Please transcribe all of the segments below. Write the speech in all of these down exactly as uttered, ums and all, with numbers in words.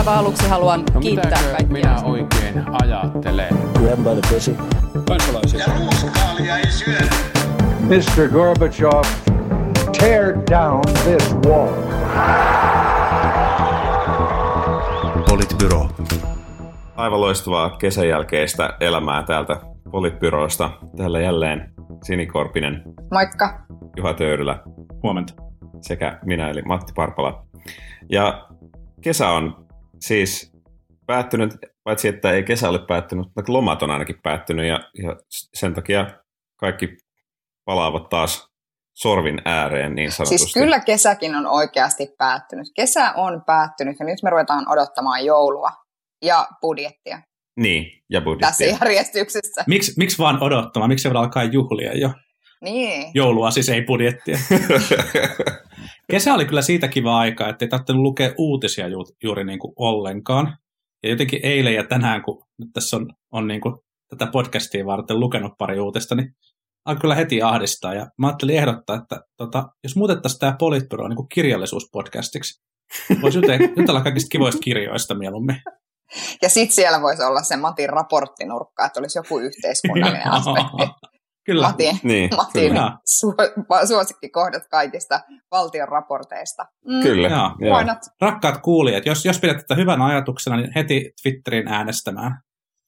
aivan aluksi haluan no, kiittää kaikkia. Minä oikein ajattelen? Grab by the pussy. Kansalaisia. Ja ruuskaalia ei syödä. mister Gorbachev, tear down this wall. Politbyro. Aivan loistavaa kesän jälkeistä elämää täältä Politbyrosta. Täällä jälleen Sini Korpinen. Moikka. Juha Töyrylä. Huomenta. Sekä minä eli Matti Parpala. Ja kesä on siis päättynyt, paitsi että ei kesä ole päättynyt, mutta lomat on ainakin päättynyt ja, ja sen takia kaikki palaavat taas sorvin ääreen niin sanotusti. Siis kyllä kesäkin on oikeasti päättynyt. Kesä on päättynyt ja nyt me ruvetaan odottamaan joulua ja budjettia. Niin, ja budjettia. Tässä järjestyksessä. Miks, miksi vaan odottamaan? Miksi ei voida alkaa juhlia jo? Niin. Joulua siis ei budjettia. Kesä oli kyllä siitä kiva aika, että ei tarvinnut lukea uutisia ju- juuri niin kuin ollenkaan. Ja jotenkin eilen ja tänään, kun tässä on, on niin kuin tätä podcastia varten lukenut pari uutista, niin alkoi kyllä heti ahdistaa. Ja mä ajattelin ehdottaa, että tota, jos muutettaisiin tämä Politbyro niin kuin kirjallisuuspodcastiksi, voisi jutella kaikista kivoista kirjoista mieluummin. Ja sitten siellä voisi olla se Matin raporttinurkka, että olisi joku yhteiskunnallinen aspekti. Kyllä. Matin, niin, Matin su- suosikkikohdat kaikista valtion raporteista. Mm. Kyllä. Jaa, jaa. Rakkaat kuulijat, jos, jos pidät tätä hyvän ajatuksena, niin heti Twitteriin äänestämään.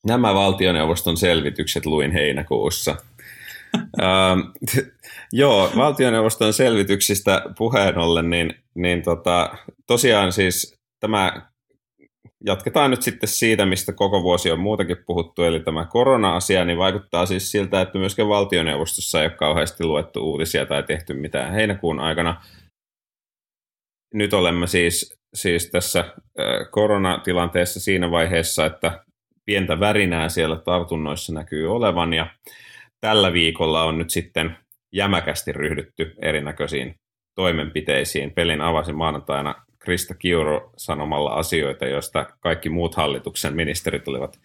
Nämä valtioneuvoston selvitykset luin heinäkuussa. ähm, joo, valtioneuvoston selvityksistä puheen ollen, niin, niin tota, tosiaan siis tämä, jatketaan nyt sitten siitä, mistä koko vuosi on muutenkin puhuttu, eli tämä korona-asia, niin vaikuttaa siis siltä, että myöskään valtioneuvostossa ei ole kauheasti luettu uutisia tai tehty mitään heinäkuun aikana. Nyt olemme siis, siis tässä koronatilanteessa siinä vaiheessa, että pientä värinää siellä tartunnoissa näkyy olevan, ja tällä viikolla on nyt sitten jämäkästi ryhdytty erinäköisiin toimenpiteisiin. Pelin avasi maanantaina Krista Kiuru sanomalla asioita, joista kaikki muut hallituksen ministerit olivat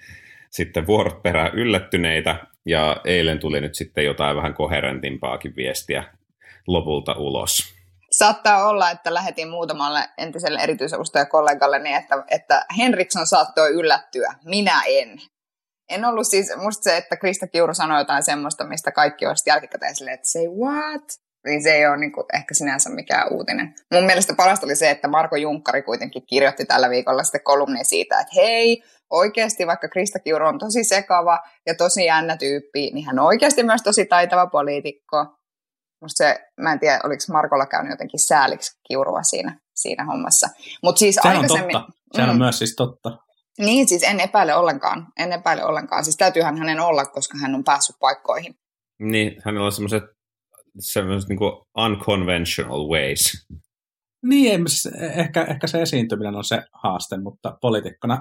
sitten vuorot perään yllättyneitä, ja eilen tuli nyt sitten jotain vähän koherentimpaakin viestiä lopulta ulos. Saattaa olla, että lähetin muutamalle entiselle erityisavustajakollegalle, niin että, että Henriksson saattoi yllättyä, minä en. En ollut siis, musta se, että Krista Kiuru sanoi jotain semmoista, mistä kaikki olisi jälkikäteen silleen, että say what? Niin se ei ole niin kuin ehkä sinänsä mikään uutinen. Mun mielestä parasta oli se, että Marko Junkkari kuitenkin kirjoitti tällä viikolla sitten kolumnin siitä, että hei, oikeasti vaikka Krista Kiuru on tosi sekava ja tosi jännä tyyppi, niin hän on oikeasti myös tosi taitava poliitikko. Musta se, mä en tiedä, oliko Markolla käynyt jotenkin sääliksi Kiurua siinä, siinä hommassa. Mut siis sehän aikaisemmin, on totta. Sehän on mm, myös siis totta. Niin, siis en epäile ollenkaan. En epäile ollenkaan. Siis täytyyhän hänen olla, koska hän on päässyt paikkoihin. Niin, hänellä on semmoiset sellaiset niin kuin unconventional ways. Niin, ehkä, ehkä se esiintyminen on se haaste, mutta poliitikkona,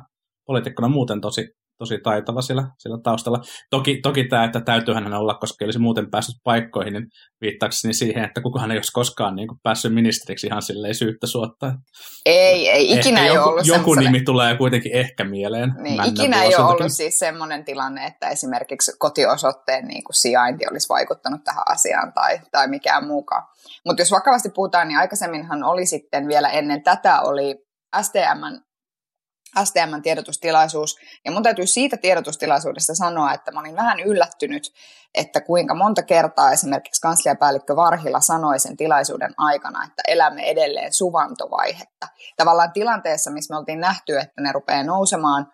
poliitikkona muuten tosi, tosi taitava sillä, sillä taustalla. Toki, toki tämä, että täytyyhän hän olla, koska ei olisi muuten päässyt paikkoihin, niin viittaakseni siihen, että kukaan ei olisi koskaan niin kuin päässyt ministeriksi ihan silleen syyttä suottaa. Ei, ei ikinä ei joku, ollut joku nimi tulee kuitenkin ehkä mieleen. Niin, ikinä ei ole ollut siis semmoinen tilanne, että esimerkiksi kotiosoitteen niin kuin sijainti olisi vaikuttanut tähän asiaan tai, tai mikään muukaan. Mutta jos vakavasti puhutaan, niin aikaisemminhan oli sitten vielä ennen tätä oli S T M:n S T M:n tiedotustilaisuus, ja mun täytyy siitä tiedotustilaisuudesta sanoa, että mä olin vähän yllättynyt, että kuinka monta kertaa esimerkiksi kansliapäällikkö Varhila sanoi sen tilaisuuden aikana, että elämme edelleen suvantovaihetta. Tavallaan tilanteessa, missä me oltiin nähty, että ne rupeaa nousemaan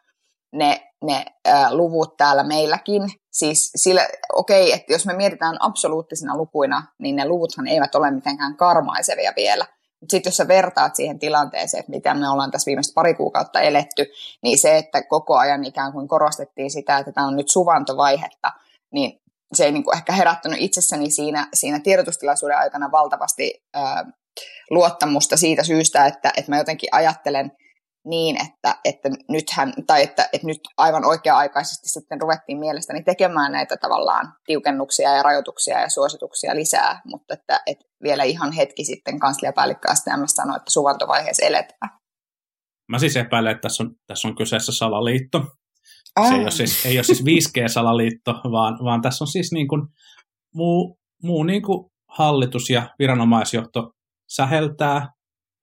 ne, ne ä, luvut täällä meilläkin, siis sillä, okei, että jos me mietitään absoluuttisina lukuina, niin ne luvuthan eivät ole mitenkään karmaisevia vielä. Sitten jos sä vertaat siihen tilanteeseen, että mitä me ollaan tässä viimeiset pari kuukautta eletty, niin se, että koko ajan ikään kuin korostettiin sitä, että tämä on nyt suvantovaihetta, niin se ei niin kuin ehkä herättänyt itsessäni siinä, siinä tiedotustilaisuuden aikana valtavasti ää, luottamusta siitä syystä, että, että mä jotenkin ajattelen niin, että, että, nythän, tai että, että nyt aivan oikea-aikaisesti sitten ruvettiin mielestäni tekemään näitä tavallaan tiukennuksia ja rajoituksia ja suosituksia lisää, mutta että, että vielä ihan hetki sitten kansliapäällikkö S T M sanoi, että suvantovaiheessa eletään. Mä siis epäilen, että tässä on, tässä on kyseessä salaliitto. Oh. Se ei ole siis, ei ole siis viisi G-salaliitto, vaan, vaan tässä on siis niin kuin muu, muu niin kuin hallitus ja viranomaisjohto säheltää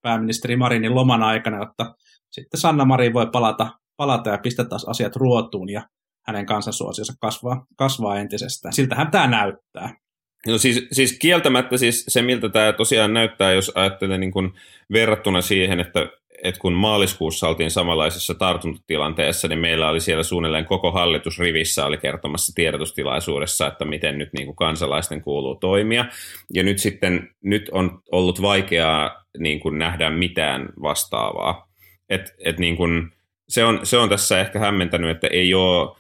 pääministeri Marinin loman aikana, jotta sitten Sanna Marin voi palata, palata ja pistää taas asiat ruotuun ja hänen kansansuosionsa kasvaa, kasvaa entisestään. Siltähän tämä näyttää. No siis, siis kieltämättä siis se, miltä tämä tosiaan näyttää, jos ajattelee niin kuin verrattuna siihen, että, että kun maaliskuussa oltiin samanlaisessa tartuntatilanteessa, niin meillä oli siellä suunnilleen koko hallitus rivissä oli kertomassa tiedotustilaisuudessa, että miten nyt niin kuin kansalaisten kuuluu toimia. Ja nyt sitten nyt on ollut vaikeaa niin kuin nähdä mitään vastaavaa. Et, et niin kuin, se, on, se on tässä ehkä hämmentänyt, että ei ole...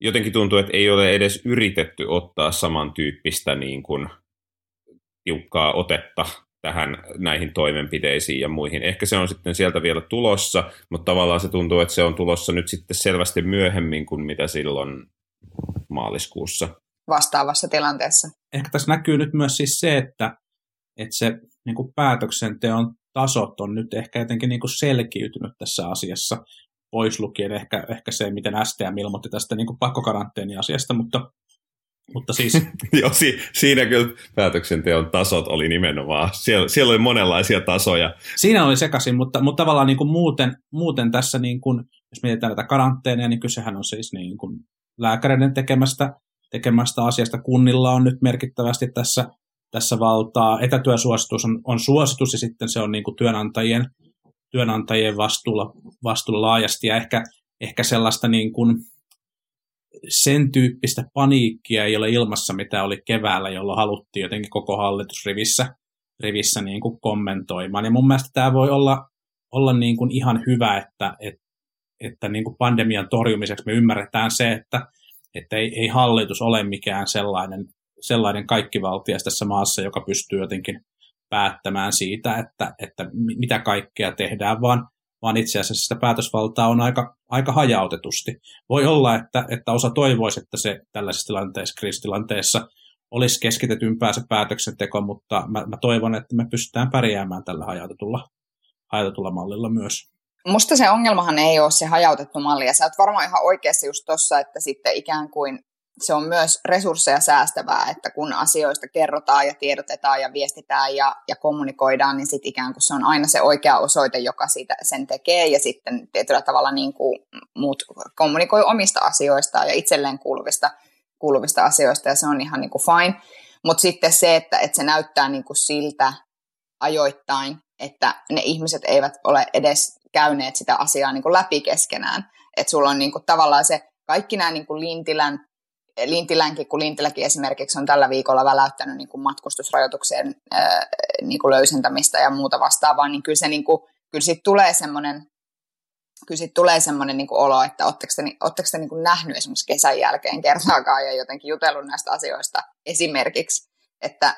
Jotenkin tuntuu, että ei ole edes yritetty ottaa samantyyppistä niin kuin tiukkaa otetta tähän näihin toimenpiteisiin ja muihin. Ehkä se on sitten sieltä vielä tulossa, mutta tavallaan se tuntuu, että se on tulossa nyt sitten selvästi myöhemmin kuin mitä silloin maaliskuussa. Vastaavassa tilanteessa. Ehkä tässä näkyy nyt myös siis se, että, että se niin kuin päätöksenteon tasot on nyt ehkä jotenkin niin kuin selkiytynyt tässä asiassa. Pois lukien ehkä, ehkä se, miten S T M ilmoitti tästä niin kuin pakkokaranteeniasiasta, mutta, mutta siis... Joo, si- siinä kyllä päätöksenteon tasot oli nimenomaan. Siellä, siellä oli monenlaisia tasoja. Siinä oli sekaisin, mutta, mutta tavallaan niin kuin muuten, muuten tässä, niin kuin, jos mietitään näitä karanteeneja, niin kysehän on siis niin kuin lääkäreiden tekemästä, tekemästä asiasta. Kunnilla on nyt merkittävästi tässä, tässä valtaa. Etätyösuositus on, on suositus ja sitten se on niin kuin työnantajien... työnantajien vastuulla, vastuulla laajasti ja ehkä, ehkä sellaista niin kuin sen tyyppistä paniikkia ei ole ilmassa, mitä oli keväällä, jolloin haluttiin jotenkin koko hallitusrivissä rivissä niin kuin kommentoimaan. Ja mun mielestä tämä voi olla, olla niin kuin ihan hyvä, että, että, että niin kuin pandemian torjumiseksi me ymmärretään se, että, että ei, ei hallitus ole mikään sellainen, sellainen kaikkivaltias tässä maassa, joka pystyy jotenkin päättämään siitä, että, että mitä kaikkea tehdään, vaan, vaan itse asiassa sitä päätösvaltaa on aika, aika hajautetusti. Voi olla, että, että osa toivoisi, että se tällaisessa tilanteessa, kriisitilanteessa olisi keskitetympää se päätöksenteko, mutta mä, mä toivon, että me pystytään pärjäämään tällä hajautetulla, hajautetulla mallilla myös. Musta se ongelmahan ei ole se hajautettu malli, ja sä oot varmaan ihan oikeassa just tuossa, että sitten ikään kuin se on myös resursseja säästävää, että kun asioista kerrotaan ja tiedotetaan ja viestitään ja, ja kommunikoidaan, niin sitten ikään kuin se on aina se oikea osoite, joka siitä sen tekee ja sitten tietyllä tavalla niin kuin muut kommunikoi omista asioistaan ja itselleen kuuluvista, kuuluvista asioista ja se on ihan niin kuin fine. Mutta sitten se, että, että se näyttää niin kuin siltä ajoittain, että ne ihmiset eivät ole edes käyneet sitä asiaa niin kuin läpi keskenään. Että sulla on niin kuin tavallaan se kaikki nämä niin kuin Lintilän Lintilänkin, kun Lintiläkin esimerkiksi on tällä viikolla väläyttänyt niin kuin matkustusrajoituksien ää, niin kuin löysentämistä ja muuta vastaavaa, niin kyllä, se, niin kuin, kyllä siitä tulee semmoinen, kyllä siitä tulee semmoinen niin kuin olo, että oletteko te, oletteko te niin kuin nähnyt esimerkiksi kesän jälkeen kertaakaan ja jotenkin jutellut näistä asioista esimerkiksi, että,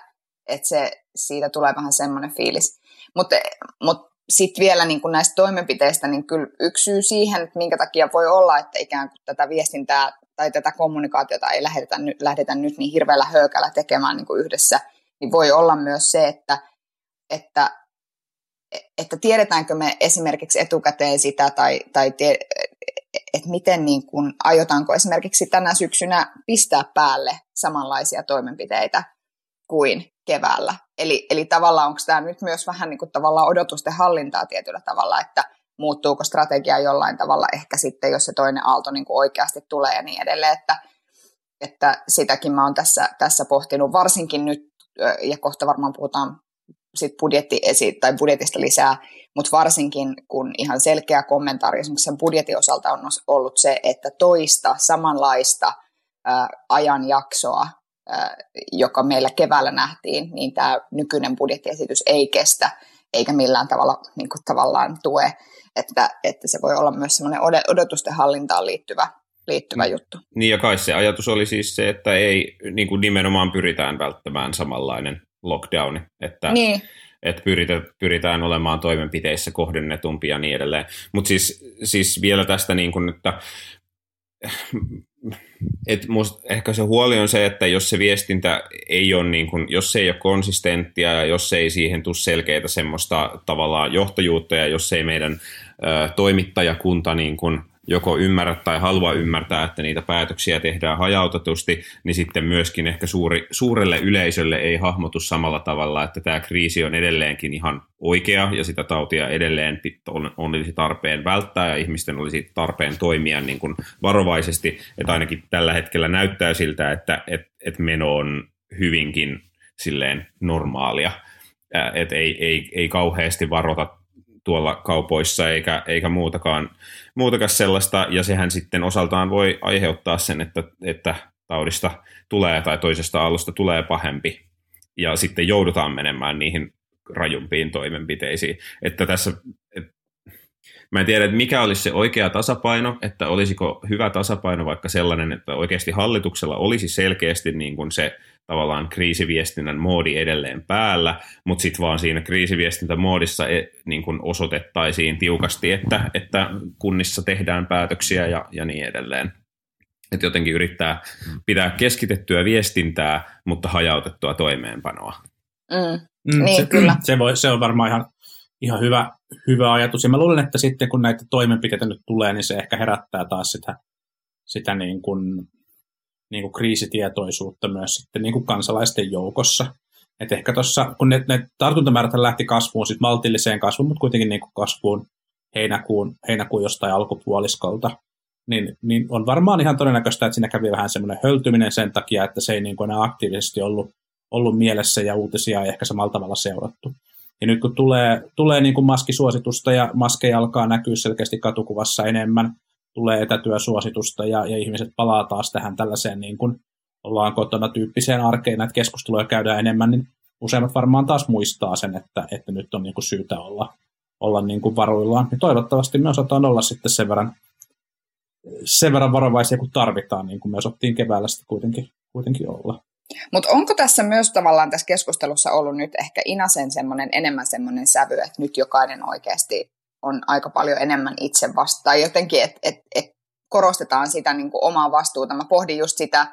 että se, siitä tulee vähän semmoinen fiilis. Mutta mut sitten vielä niin kuin näistä toimenpiteistä, niin kyllä yksi syy siihen, että minkä takia voi olla, että ikään kuin tätä viestintää tai tätä kommunikaatiota ei lähdetä nyt, lähdetä nyt niin hirveällä höykällä tekemään niin kuin yhdessä, niin voi olla myös se, että, että, että tiedetäänkö me esimerkiksi etukäteen sitä, tai, tai tie, että miten niin kuin, aiotaanko esimerkiksi tänä syksynä pistää päälle samanlaisia toimenpiteitä kuin keväällä. Eli, eli tavallaan onko tämä nyt myös vähän niin kuin tavallaan odotusten hallintaa tietyllä tavalla, että muuttuuko strategia jollain tavalla ehkä sitten, jos se toinen aalto niin kuin oikeasti tulee ja niin edelleen, että, että sitäkin mä oon tässä, tässä pohtinut varsinkin nyt, ja kohta varmaan puhutaan sit budjettiesi- tai budjetista lisää, mutta varsinkin kun ihan selkeä kommentaari esimerkiksi sen budjetin osalta on ollut se, että toista samanlaista ää, ajanjaksoa, ää, joka meillä keväällä nähtiin, niin tämä nykyinen budjettiesitys ei kestä, eikä millään tavalla niin kuin tavallaan tue. Että, että se voi olla myös semmoinen odotusten hallintaan liittyvä, liittyvä juttu. Niin ja kai se ajatus oli siis se, että ei niin kuin nimenomaan pyritään välttämään samanlainen lockdowni, että, niin. että pyritä, pyritään olemaan toimenpiteissä kohdennetumpia ja niin edelleen. Mutta siis, siis vielä tästä, niin kuin, että et must, ehkä se huoli on se, että jos se viestintä ei ole, niin kuin, jos se ei ole konsistenttia ja jos ei siihen tule selkeitä semmoista tavallaan johtajuutta ja jos ei meidän toimittajakunta niin kuin joko ymmärrä tai halua ymmärtää, että niitä päätöksiä tehdään hajautetusti, niin sitten myöskin ehkä suuri, suurelle yleisölle ei hahmotu samalla tavalla, että tämä kriisi on edelleenkin ihan oikea ja sitä tautia edelleen on, on olisi tarpeen välttää ja ihmisten olisi tarpeen toimia niin kuin varovaisesti, että ainakin tällä hetkellä näyttää siltä, että et, et meno on hyvinkin silleen normaalia, että ei, ei, ei kauheasti varota tuolla kaupoissa eikä, eikä muutakaan, muutakaan sellaista, ja sehän sitten osaltaan voi aiheuttaa sen, että, että taudista tulee tai toisesta aallosta tulee pahempi, ja sitten joudutaan menemään niihin rajumpiin toimenpiteisiin. Että tässä, et, mä en tiedä, että mikä olisi se oikea tasapaino, että olisiko hyvä tasapaino vaikka sellainen, että oikeasti hallituksella olisi selkeästi niin kuin se tavallaan kriisiviestinnän moodi edelleen päällä, mutta sitten vaan siinä kriisiviestintämoodissa niin kun osoitettaisiin tiukasti, että, että kunnissa tehdään päätöksiä ja, ja niin edelleen. Et jotenkin yrittää pitää keskitettyä viestintää, mutta hajautettua toimeenpanoa. Mm. Mm, niin, se, kyllä. Se, voi, se on varmaan ihan, ihan hyvä, hyvä ajatus. Ja mä luulen, että sitten kun näitä toimenpiteitä nyt tulee, niin se ehkä herättää taas sitä, sitä niin kuin niin kuin kriisitietoisuutta myös sitten niin kuin kansalaisten joukossa. Et ehkä tuossa, kun ne, ne tartuntamäärät lähti kasvuun, sitten maltilliseen kasvuun, mutta kuitenkin niin kuin kasvuun heinäkuun, heinäkuun jostain alkupuoliskolta, niin, niin on varmaan ihan todennäköistä, että siinä kävi vähän semmoinen höltyminen sen takia, että se ei niin kuin enää aktiivisesti ollut, ollut mielessä ja uutisia ei ehkä samalla tavalla seurattu. Ja nyt kun tulee, tulee niin kuin maskisuositusta ja maskeja alkaa näkyä selkeästi katukuvassa enemmän, tulee etätyösuositusta ja, ja ihmiset palaa taas tähän tällaiseen niin kuin ollaan kotona tyyppiseen arkeen, että keskusteluja käydään enemmän, niin useimmat varmaan taas muistaa sen, että, että nyt on niin kuin syytä olla, olla niin kuin varuillaan. Ja toivottavasti me osataan olla sitten sen verran, sen verran varovaisia, kun tarvitaan, niin kuin me osattiin keväällä sitten kuitenkin, kuitenkin olla. Mutta onko tässä myös tavallaan tässä keskustelussa ollut nyt ehkä inasen semmoinen, enemmän semmoinen sävy, että nyt jokainen oikeasti on aika paljon enemmän itse vastaan. Jotenkin, että et, et korostetaan sitä niin kuin omaa vastuuta. Mä pohdin just sitä,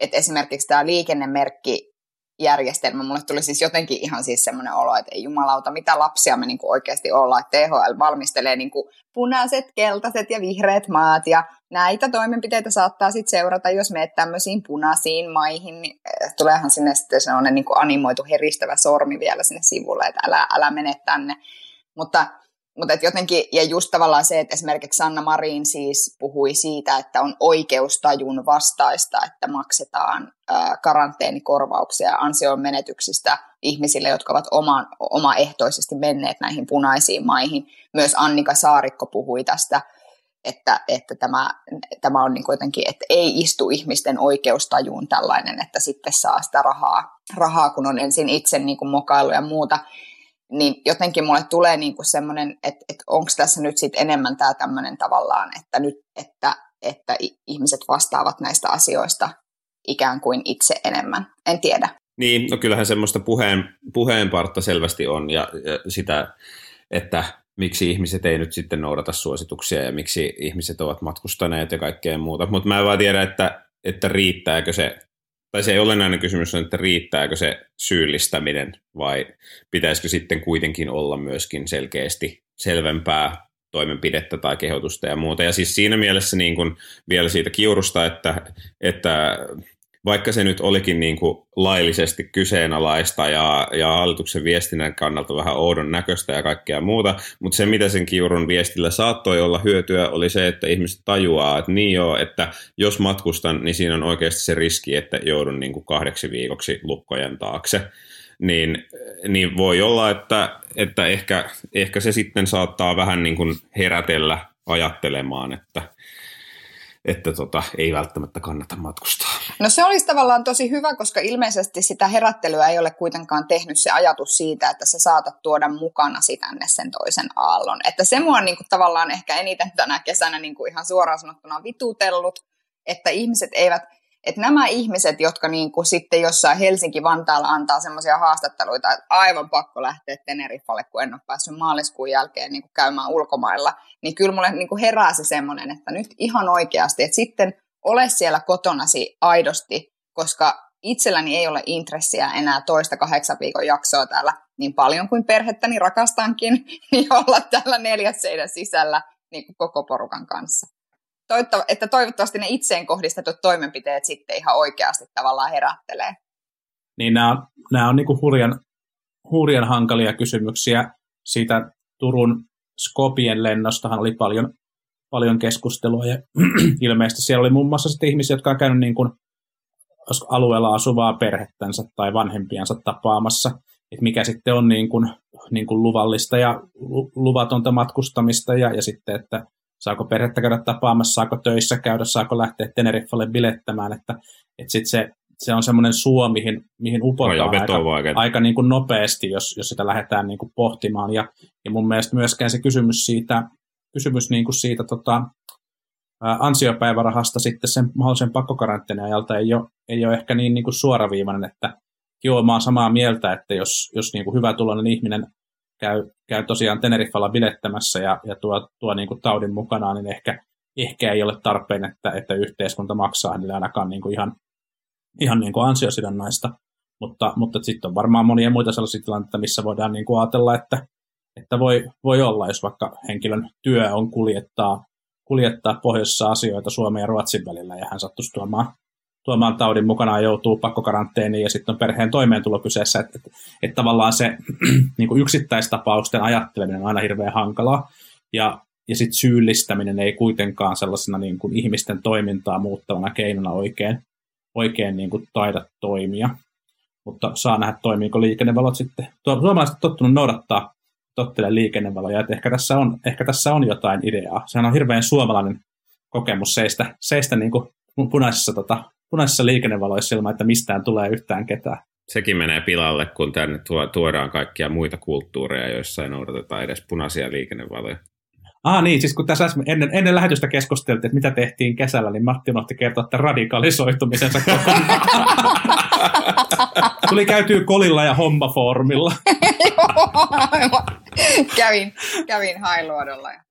että esimerkiksi tämä liikennemerkkijärjestelmä, mulle tuli siis jotenkin ihan siis semmoinen olo, että ei jumalauta, mitä lapsia me niin kuin oikeasti ollaan. Että T H L valmistelee niin kuin punaiset, keltaiset ja vihreät maat, ja näitä toimenpiteitä saattaa sitten seurata, jos meet tämmöisiin punaisiin maihin, niin tuleehan sinne sitten sellainen niin kuin animoitu heristävä sormi vielä sinne sivulle, että älä, älä mene tänne. Mutta Mutta jotenkin, ja just tavallaan se, että esimerkiksi Sanna Marin siis puhui siitä, että on oikeustajun vastaista, että maksetaan ää, karanteenikorvauksia ja ansionmenetyksistä ihmisille, jotka ovat oma, omaehtoisesti menneet näihin punaisiin maihin. Myös Annika Saarikko puhui tästä, että, että tämä, tämä on niin kuitenkin, että ei istu ihmisten oikeustajuun tällainen, että sitten saa sitä rahaa, rahaa kun on ensin itse niin kuin mokailu ja muuta. Niin jotenkin mulle tulee niinku semmoinen, että et onko tässä nyt sit enemmän tämä tämmöinen tavallaan, että nyt että, että ihmiset vastaavat näistä asioista ikään kuin itse enemmän. En tiedä. Niin, no kyllähän semmoista puheen, puheenpartta selvästi on ja, ja sitä, että miksi ihmiset ei nyt sitten noudata suosituksia ja miksi ihmiset ovat matkustaneet ja kaikkea muuta. Mutta mä en vaan tiedä, että, että riittääkö se. Tai se ei olennainen kysymys on, että riittääkö se syyllistäminen vai pitäisikö sitten kuitenkin olla myöskin selkeästi selvempää toimenpidettä tai kehotusta ja muuta. Ja siis siinä mielessä niin kuin vielä siitä Kiurusta, että, että vaikka se nyt olikin niin kuin laillisesti kyseenalaista ja, ja hallituksen viestinnän kannalta vähän oudon näköistä ja kaikkea muuta, mutta se mitä sen Kiurun viestillä saattoi olla hyötyä oli se, että ihmiset tajuaa, että niin joo, että jos matkustan, niin siinä on oikeasti se riski, että joudun niin kuin kahdeksi viikoksi lukkojen taakse. Niin, niin voi olla, että, että ehkä, ehkä se sitten saattaa vähän niin kuin herätellä ajattelemaan, että että tota, ei välttämättä kannata matkustaa. No se olisi tavallaan tosi hyvä, koska ilmeisesti sitä herättelyä ei ole kuitenkaan tehnyt se ajatus siitä, että sä saatat tuoda mukana tänne sen toisen aallon. Että se mua niinku tavallaan ehkä eniten tänä kesänä niinku ihan suoraan sanottuna vitutellut, että ihmiset eivät, että nämä ihmiset, jotka niinku sitten jossain Helsinki-Vantaalla antaa semmoisia haastatteluita, että aivan pakko lähteä Teneriffalle, kun en ole päässyt maaliskuun jälkeen niinku käymään ulkomailla, niin kyllä mulle niinku herää se semmoinen, että nyt ihan oikeasti, että sitten ole siellä kotonasi aidosti, koska itselläni ei ole intressiä enää toista kahdeksan viikon jaksoa täällä niin paljon kuin perhettäni rakastankin, niin olla täällä neljäs seinän sisällä niinku koko porukan kanssa. toivottav- että toivottavasti ne itseen kohdistetut toimenpiteet sitten ihan oikeasti tavallaan herättelee. Niin nämä, nämä on niin kuin hurjan, hurjan hankalia kysymyksiä. Siitä Turun Skopien lennostahan oli paljon, paljon keskustelua ja ilmeisesti siellä oli muun muassa sitten ihmisiä, jotka on käynyt niin kuin alueella asuvaa perhettänsä tai vanhempiansa tapaamassa, että mikä sitten on niin kuin, niin kuin luvallista ja luvatonta matkustamista ja, ja sitten, että saako perhettä käydä tapaamassa, saako töissä käydä, saako lähteä Teneriffalle bilettämään, että, että sitten se, se on semmoinen suo, mihin, mihin upotaan aika, aika niin kuin nopeasti, jos, jos sitä lähdetään niin kuin pohtimaan ja, ja mun mielestä myöskään se kysymys siitä, kysymys niin kuin siitä tota, ansiopäivärahasta sitten sen mahdollisen pakkokaranteeniajalta ei ole, ei ole ehkä niin, niin kuin suoraviivainen, että joo, mä oon samaa mieltä, että jos, jos niin kuin hyvätuloinen ihminen käy, käy tosiaan Teneriffalla bilettämässä ja, ja tuo, tuo niin kuin taudin mukanaan, niin ehkä, ehkä ei ole tarpeen, että, että yhteiskunta maksaa hänelle ainakaan niin kuin ihan, ihan niin kuin ansiosidonnaista, mutta, mutta sitten on varmaan monia muita sellaisia tilanteita, missä voidaan niin kuin ajatella, että, että voi, voi olla, jos vaikka henkilön työ on kuljettaa, kuljettaa pohjoisessa asioita Suomen ja Ruotsin välillä ja hän sattuisi tuomaan, tuomaan taudin mukanaan, joutuu pakkokaranteeniin ja sitten on perheen toimeentulo kyseessä. Että et, et tavallaan se niin kuin yksittäistapausten ajatteleminen on aina hirveän hankalaa ja, ja sitten syyllistäminen ei kuitenkaan sellaisena niin kuin ihmisten toimintaa muuttavana keinona oikein, oikein niin kuin taida toimia. Mutta saa nähdä, toimiiko liikennevalot sitten. Suomalaiset on tottunut noudattaa tottele liikennevaloja, että ehkä tässä, on, ehkä tässä on jotain ideaa. Sehän on hirveän suomalainen kokemus seistä, seistä niin kuin punaisissa, tota, punaisissa liikennevaloissa ilman, että mistään tulee yhtään ketään. Sekin menee pilalle, kun tänne tuodaan kaikkia muita kulttuureja, joissa ei noudateta edes punaisia liikennevaloja. Ah niin, siis kun tässä ennen, ennen lähetystä keskusteltiin, että mitä tehtiin kesällä, niin Matti unohti kertoa, että radikalisoitumisensa kokonaan. Tuli käytyy kolilla ja hommafoorumilla. kävin, kävin Hailuodolla. Joo,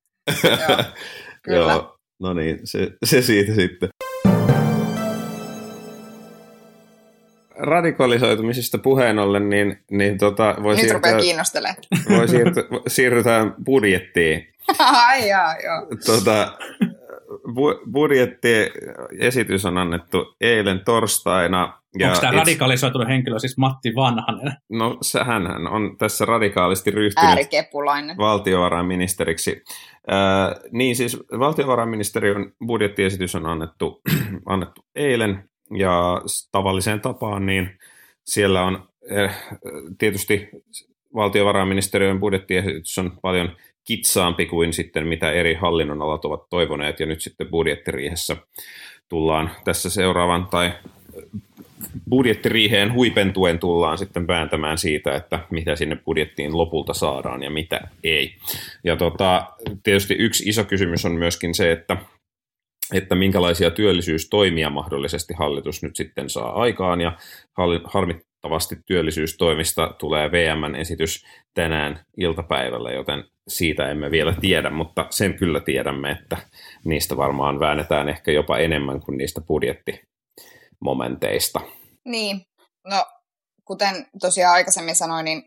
kyllä. Joo, no niin, se, se siitä sitten. Radikalisoitumisesta puheen ollen, niin, niin tota, voi, Nyt siirtyä, voi siirtyä, siirrytään budjettiin. Ai jaa, joo. Tota, bu- budjettiesitys on annettu eilen torstaina. Ja onko tämä radikalisoitunut henkilö, siis Matti Vanhanen? No hänhän on tässä radikaalisti ryhtynyt valtiovarainministeriksi. Äh, niin siis valtiovarainministeriön budjettiesitys on annettu, annettu eilen ja tavalliseen tapaan niin siellä on äh, tietysti valtiovarainministeriön budjettiesitys on paljon kitsaampi kuin sitten mitä eri hallinnonalat ovat toivoneet ja nyt sitten budjettiriihessä tullaan tässä seuraavan tai budjettiriiheen huipentuen tullaan sitten vääntämään siitä, että mitä sinne budjettiin lopulta saadaan ja mitä ei. Ja tota, tietysti yksi iso kysymys on myöskin se, että, että minkälaisia työllisyystoimia mahdollisesti hallitus nyt sitten saa aikaan ja harmittavasti työllisyystoimista tulee V M:n esitys tänään iltapäivällä, joten siitä emme vielä tiedä, mutta sen kyllä tiedämme, että niistä varmaan väännetään ehkä jopa enemmän kuin niistä budjettimomenteista. Niin, no kuten tosiaan aikaisemmin sanoin, niin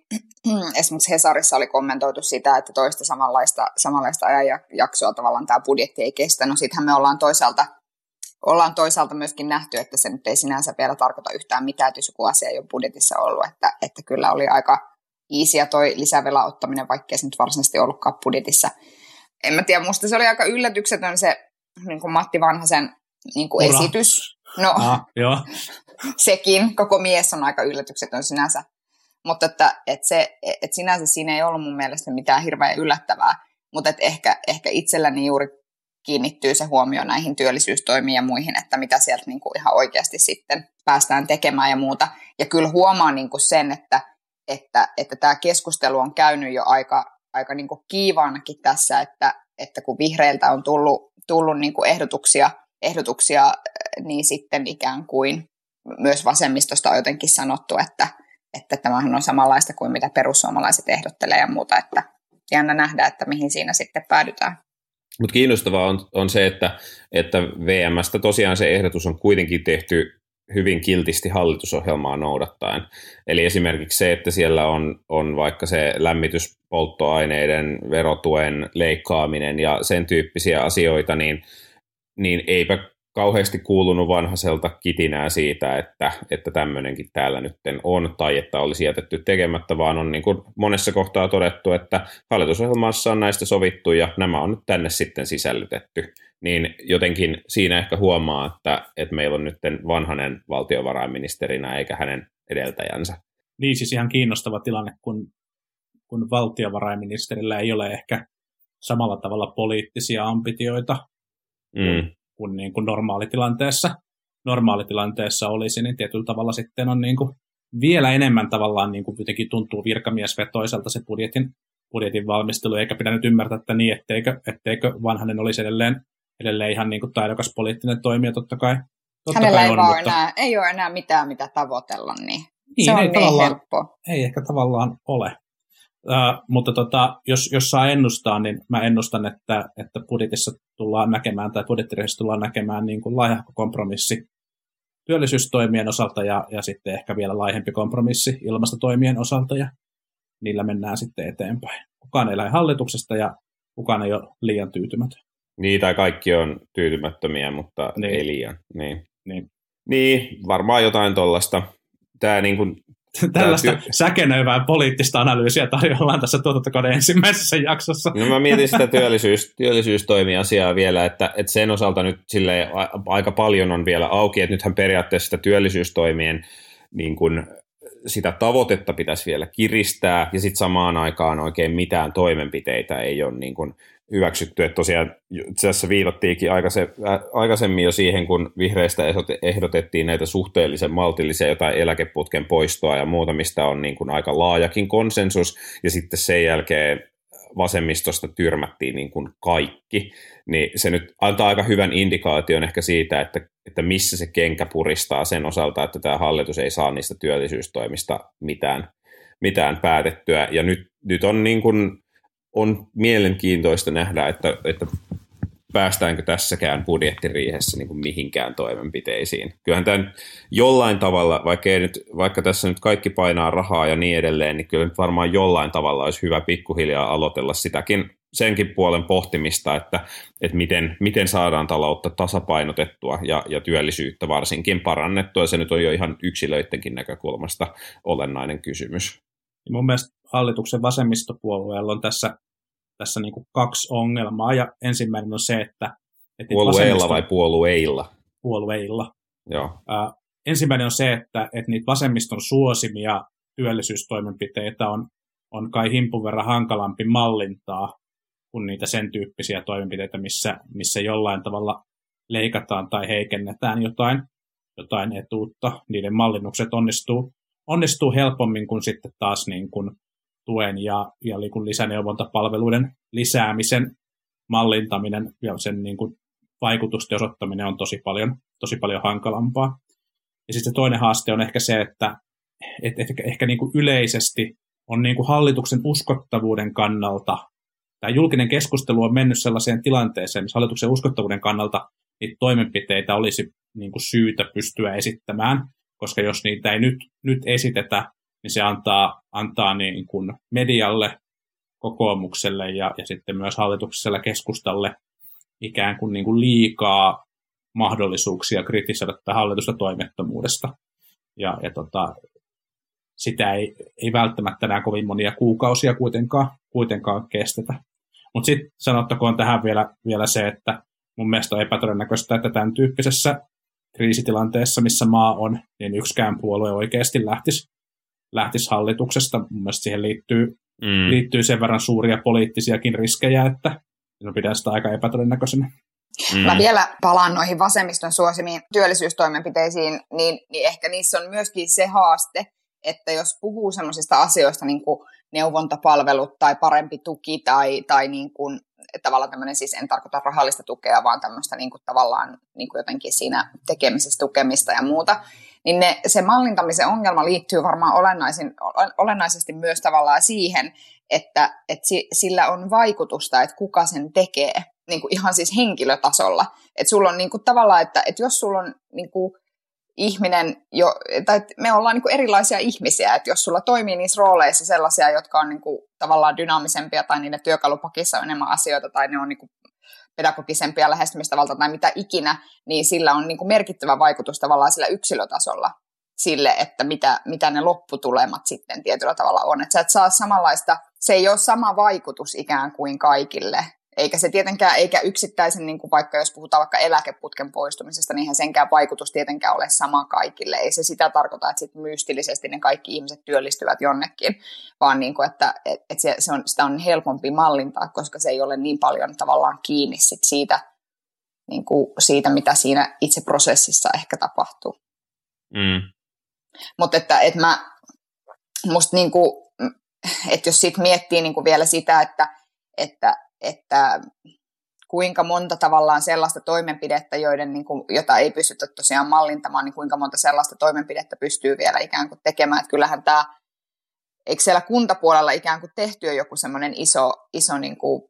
esimerkiksi Hesarissa oli kommentoitu sitä, että toista samanlaista, samanlaista ajanjaksoa tavallaan tämä budjetti ei kestä. No siitähän me ollaan toisaalta, ollaan toisaalta myöskin nähty, että se nyt ei sinänsä vielä tarkoita yhtään mitään, että joku asia ei ole budjetissa ollut, että, että kyllä oli aika easyä toi lisävelan ottaminen, vaikkei se nyt varsinaisesti ollutkaan budjetissa. En mä tiedä, musta se oli aika yllätyksetön se niin kuin Matti Vanhasen niin kuin esitys. No, ah, joo. Sekin, koko mies on aika yllätyksetön sinänsä. Mutta että, et se, et sinänsä siinä ei ollut mun mielestä mitään hirveän yllättävää, mutta ehkä, ehkä itselläni juuri kiinnittyy se huomio näihin työllisyystoimiin ja muihin, että mitä sieltä niin kuin ihan oikeasti sitten päästään tekemään ja muuta. Ja kyllä huomaan niin kuin sen, että Että, että tämä keskustelu on käynyt jo aika, aika niin kuin kiivaanakin tässä, että, että kun vihreiltä on tullut, tullut niin kuin ehdotuksia, ehdotuksia, niin sitten ikään kuin myös vasemmistosta on jotenkin sanottu, että, että tämähän on samanlaista kuin mitä perussuomalaiset ehdottelee ja muuta, että jännä nähdä, että mihin siinä sitten päädytään. Mutta kiinnostavaa on, on se, että, että V M:stä tosiaan se ehdotus on kuitenkin tehty hyvin kiltisti hallitusohjelmaa noudattaen. Eli esimerkiksi se, että siellä on, on vaikka se lämmityspolttoaineiden verotuen leikkaaminen ja sen tyyppisiä asioita, niin niin eipä kauheasti kuulunut Vanhaselta kitinää siitä, että, että tämmöinenkin täällä nyt on tai että olisi jätetty tekemättä, vaan on niin kuin monessa kohtaa todettu, että hallitusohjelmassa on näistä sovittu ja nämä on nyt tänne sitten sisällytetty. Niin jotenkin siinä ehkä huomaa, että, että meillä on nyt Vanhanen valtiovarainministerinä eikä hänen edeltäjänsä. Niin siis ihan kiinnostava tilanne, kun, kun valtiovarainministerillä ei ole ehkä samalla tavalla poliittisia ambitioita mm. kuin, niin kuin normaalitilanteessa. Normaalitilanteessa olisi, niin tietyllä tavalla sitten on niin kuin vielä enemmän tavallaan niin kuin jotenkin tuntuu virkamiesvetoiselta se budjetin, budjetin valmistelu, eikä pidä nyt ymmärtää, että niin, etteikö, etteikö Vanhanen olisi edelleen, edelleen ihan niin kuin taidokas poliittinen toimija, totta kai. Totta Hänellä kai ei, on, vaan mutta... enää, ei ole enää mitään, mitä tavoitella, niin se niin, on niin helppo. Ei ehkä tavallaan ole. Uh, mutta tota, jos, jos saa ennustaa, niin mä ennustan, että, että budjetissa tullaan näkemään tai budjettiriihessä tullaan näkemään niin kuin laihahko kompromissi työllisyystoimien osalta ja, ja sitten ehkä vielä laihempi kompromissi ilmastotoimien osalta ja niillä mennään sitten eteenpäin. Kukaan ei lähde hallituksesta ja kukaan ei ole liian tyytymätön. Niin, tai kaikki on tyytymättömiä, mutta niin. ei liian. Niin. Niin. niin, varmaan jotain tuollaista. Tämä niin kuin... Tällaista ty... säkenöivää poliittista analyysiä tarjoillaan tässä tuotantokoneen ensimmäisessä jaksossa. No mä mietin sitä työllisyys, työllisyystoimiasiaa vielä, että, että sen osalta nyt silleen aika paljon on vielä auki, että nythän periaatteessa sitä työllisyystoimien niin kun, sitä tavoitetta pitäisi vielä kiristää ja sitten samaan aikaan oikein mitään toimenpiteitä ei ole niin kun hyväksytty. Että tosiaan tässä viitattiinkin aikaisemmin jo siihen, kun vihreistä ehdotettiin näitä suhteellisen maltillisia jotain eläkeputken poistoa ja muuta, mistä on niin kuin aika laajakin konsensus, ja sitten sen jälkeen vasemmistosta tyrmättiin niin kuin kaikki, niin se nyt antaa aika hyvän indikaation ehkä siitä, että, että missä se kenkä puristaa sen osalta, että tämä hallitus ei saa niistä työllisyystoimista mitään, mitään päätettyä, ja nyt, nyt on niin kuin on mielenkiintoista nähdä, että, että päästäänkö tässäkään budjettiriihessä niin kuin mihinkään toimenpiteisiin. Kyllähän tämä jollain tavalla, vaikka, ei nyt, vaikka tässä nyt kaikki painaa rahaa ja niin edelleen, niin kyllä nyt varmaan jollain tavalla olisi hyvä pikkuhiljaa aloitella sitäkin, senkin puolen pohtimista, että, että miten, miten saadaan taloutta tasapainotettua ja, ja työllisyyttä varsinkin parannettua. Se nyt on jo ihan yksilöidenkin näkökulmasta olennainen kysymys. Ja mun mielestä hallituksen vasemmistopuolueella on tässä tässä niin kuin kaksi ongelmaa, ja ensimmäinen on se, että... että puolueilla vasemmisto... vai puolueilla? Puolueilla. Joo. Äh, ensimmäinen on se, että, että niitä vasemmiston suosimia työllisyystoimenpiteitä on, on kai himpun verran hankalampi mallintaa kuin niitä sen tyyppisiä toimenpiteitä, missä, missä jollain tavalla leikataan tai heikennetään jotain, jotain etuutta. Niiden mallinnukset onnistuu, onnistuu helpommin kuin sitten taas... Niin kuin tuen ja, ja lisäneuvontapalveluiden lisäämisen mallintaminen ja sen niin kuin vaikutusten osoittaminen on tosi paljon, tosi paljon hankalampaa. Ja sitten toinen haaste on ehkä se, että et ehkä, ehkä niin kuin yleisesti on niin kuin hallituksen uskottavuuden kannalta, tämä julkinen keskustelu on mennyt sellaiseen tilanteeseen, missä hallituksen uskottavuuden kannalta niitä toimenpiteitä olisi niin kuin syytä pystyä esittämään, koska jos niitä ei nyt, nyt esitetä, niin se antaa, antaa niin kuin medialle, kokoomukselle ja, ja sitten myös hallitukselle keskustalle ikään kuin, niin kuin liikaa mahdollisuuksia kritisoida tätä hallitusta toimettomuudesta. Ja, ja tota, sitä ei, ei välttämättä enää kovin monia kuukausia kuitenkaan, kuitenkaan kestetä. Mutta sitten sanottakoon tähän vielä, vielä se, että mun mielestä on epätodennäköistä, että tämän tyyppisessä kriisitilanteessa, missä maa on, niin yksikään puolue oikeasti lähtisi lähtisi hallituksesta. Mun mielestä siihen liittyy, mm. liittyy sen verran suuria poliittisiakin riskejä, että pidän sitä aika epätodennäköisenä. Mm. Mä vielä palaan noihin vasemmiston suosimiin työllisyystoimenpiteisiin, niin, niin ehkä niissä on myöskin se haaste, että jos puhuu sellaisista asioista niin kuin neuvontapalvelut tai parempi tuki tai, tai niin kuin, tavallaan tämmöinen, siis en tarkoita rahallista tukea, vaan tämmöistä niin kuin, tavallaan niin kuin jotenkin siinä tekemisessä tukemista ja muuta, niin ne, se mallintamisen ongelma liittyy varmaan olennaisin, olennaisesti myös tavallaan siihen, että, että sillä on vaikutusta, että kuka sen tekee, niin kuin ihan siis henkilötasolla. Että sulla on niin kuin, tavallaan, että, että jos sulla on niin kuin, ihminen, jo, tai me ollaan niin kuin erilaisia ihmisiä, että jos sulla toimii niissä rooleissa sellaisia, jotka on niin kuin tavallaan dynaamisempia tai niiden työkalupakissa on enemmän asioita tai ne on niin kuin pedagogisempia lähestymistavalta tai mitä ikinä, niin sillä on niin kuin merkittävä vaikutus tavallaan sillä yksilötasolla sille, että mitä, mitä ne lopputulemat sitten tietyllä tavalla on. Että sä et saa samanlaista, se ei ole sama vaikutus ikään kuin kaikille. Eikä se tietenkään, eikä yksittäisen, niin kuin vaikka jos puhutaan vaikka eläkeputken poistumisesta, niin senkään vaikutus tietenkään ole sama kaikille. Ei se sitä tarkoita, että sit mystillisesti ne kaikki ihmiset työllistyvät jonnekin, vaan niin kuin, että, että se, se on, sitä on helpompi mallintaa, koska se ei ole niin paljon tavallaan kiinni sit siitä, niin kuin siitä, mitä siinä itse prosessissa ehkä tapahtuu. Mm. Mutta että, että mä, musta niin kuin, että jos sit miettii niin kuin vielä sitä, että, että että kuinka monta tavallaan sellaista toimenpidettä, joiden, niin kuin, jota ei pystytä tosiaan mallintamaan, niin kuinka monta sellaista toimenpidettä pystyy vielä ikään kuin tekemään. Että kyllähän tämä, eikö siellä kuntapuolella ikään kuin tehty joku semmoinen iso, iso niin kuin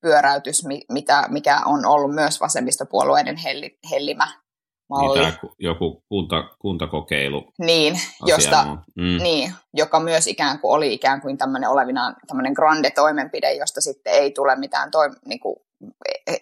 pyöräytys, mitä, mikä on ollut myös vasemmistopuolueiden helli, hellimä malli. Niin, tämä joku kunta, kuntakokeilu. Niin, josta, mm. niin, joka myös ikään kuin oli ikään kuin tämmöinen olevinaan tämmöinen grande toimenpide, josta sitten ei tule mitään, toim- niinku,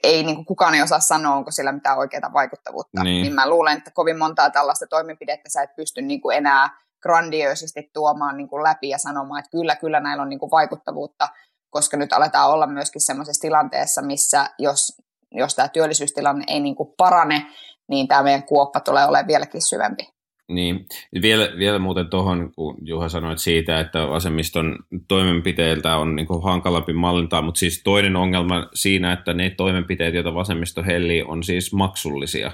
ei niinku kukaan ei osaa sanoa, onko sillä mitään oikeaa vaikuttavuutta. Niin. Niin mä luulen, että kovin montaa tällaista toimenpidettä sä et pysty niinku enää grandioisesti tuomaan niinku läpi ja sanomaan, että kyllä, kyllä näillä on niinku vaikuttavuutta, koska nyt aletaan olla myöskin semmoisessa tilanteessa, missä jos, jos tämä työllisyystilanne ei niinku parane, niin tämä meidän kuoppa tulee olemaan vieläkin syvempi. Niin, vielä, vielä muuten tuohon, kun Juha sanoit siitä, että vasemmiston toimenpiteiltä on niin kuin hankalampi mallintaa, mutta siis toinen ongelma siinä, että ne toimenpiteet, joita vasemmisto hellii, on siis maksullisia.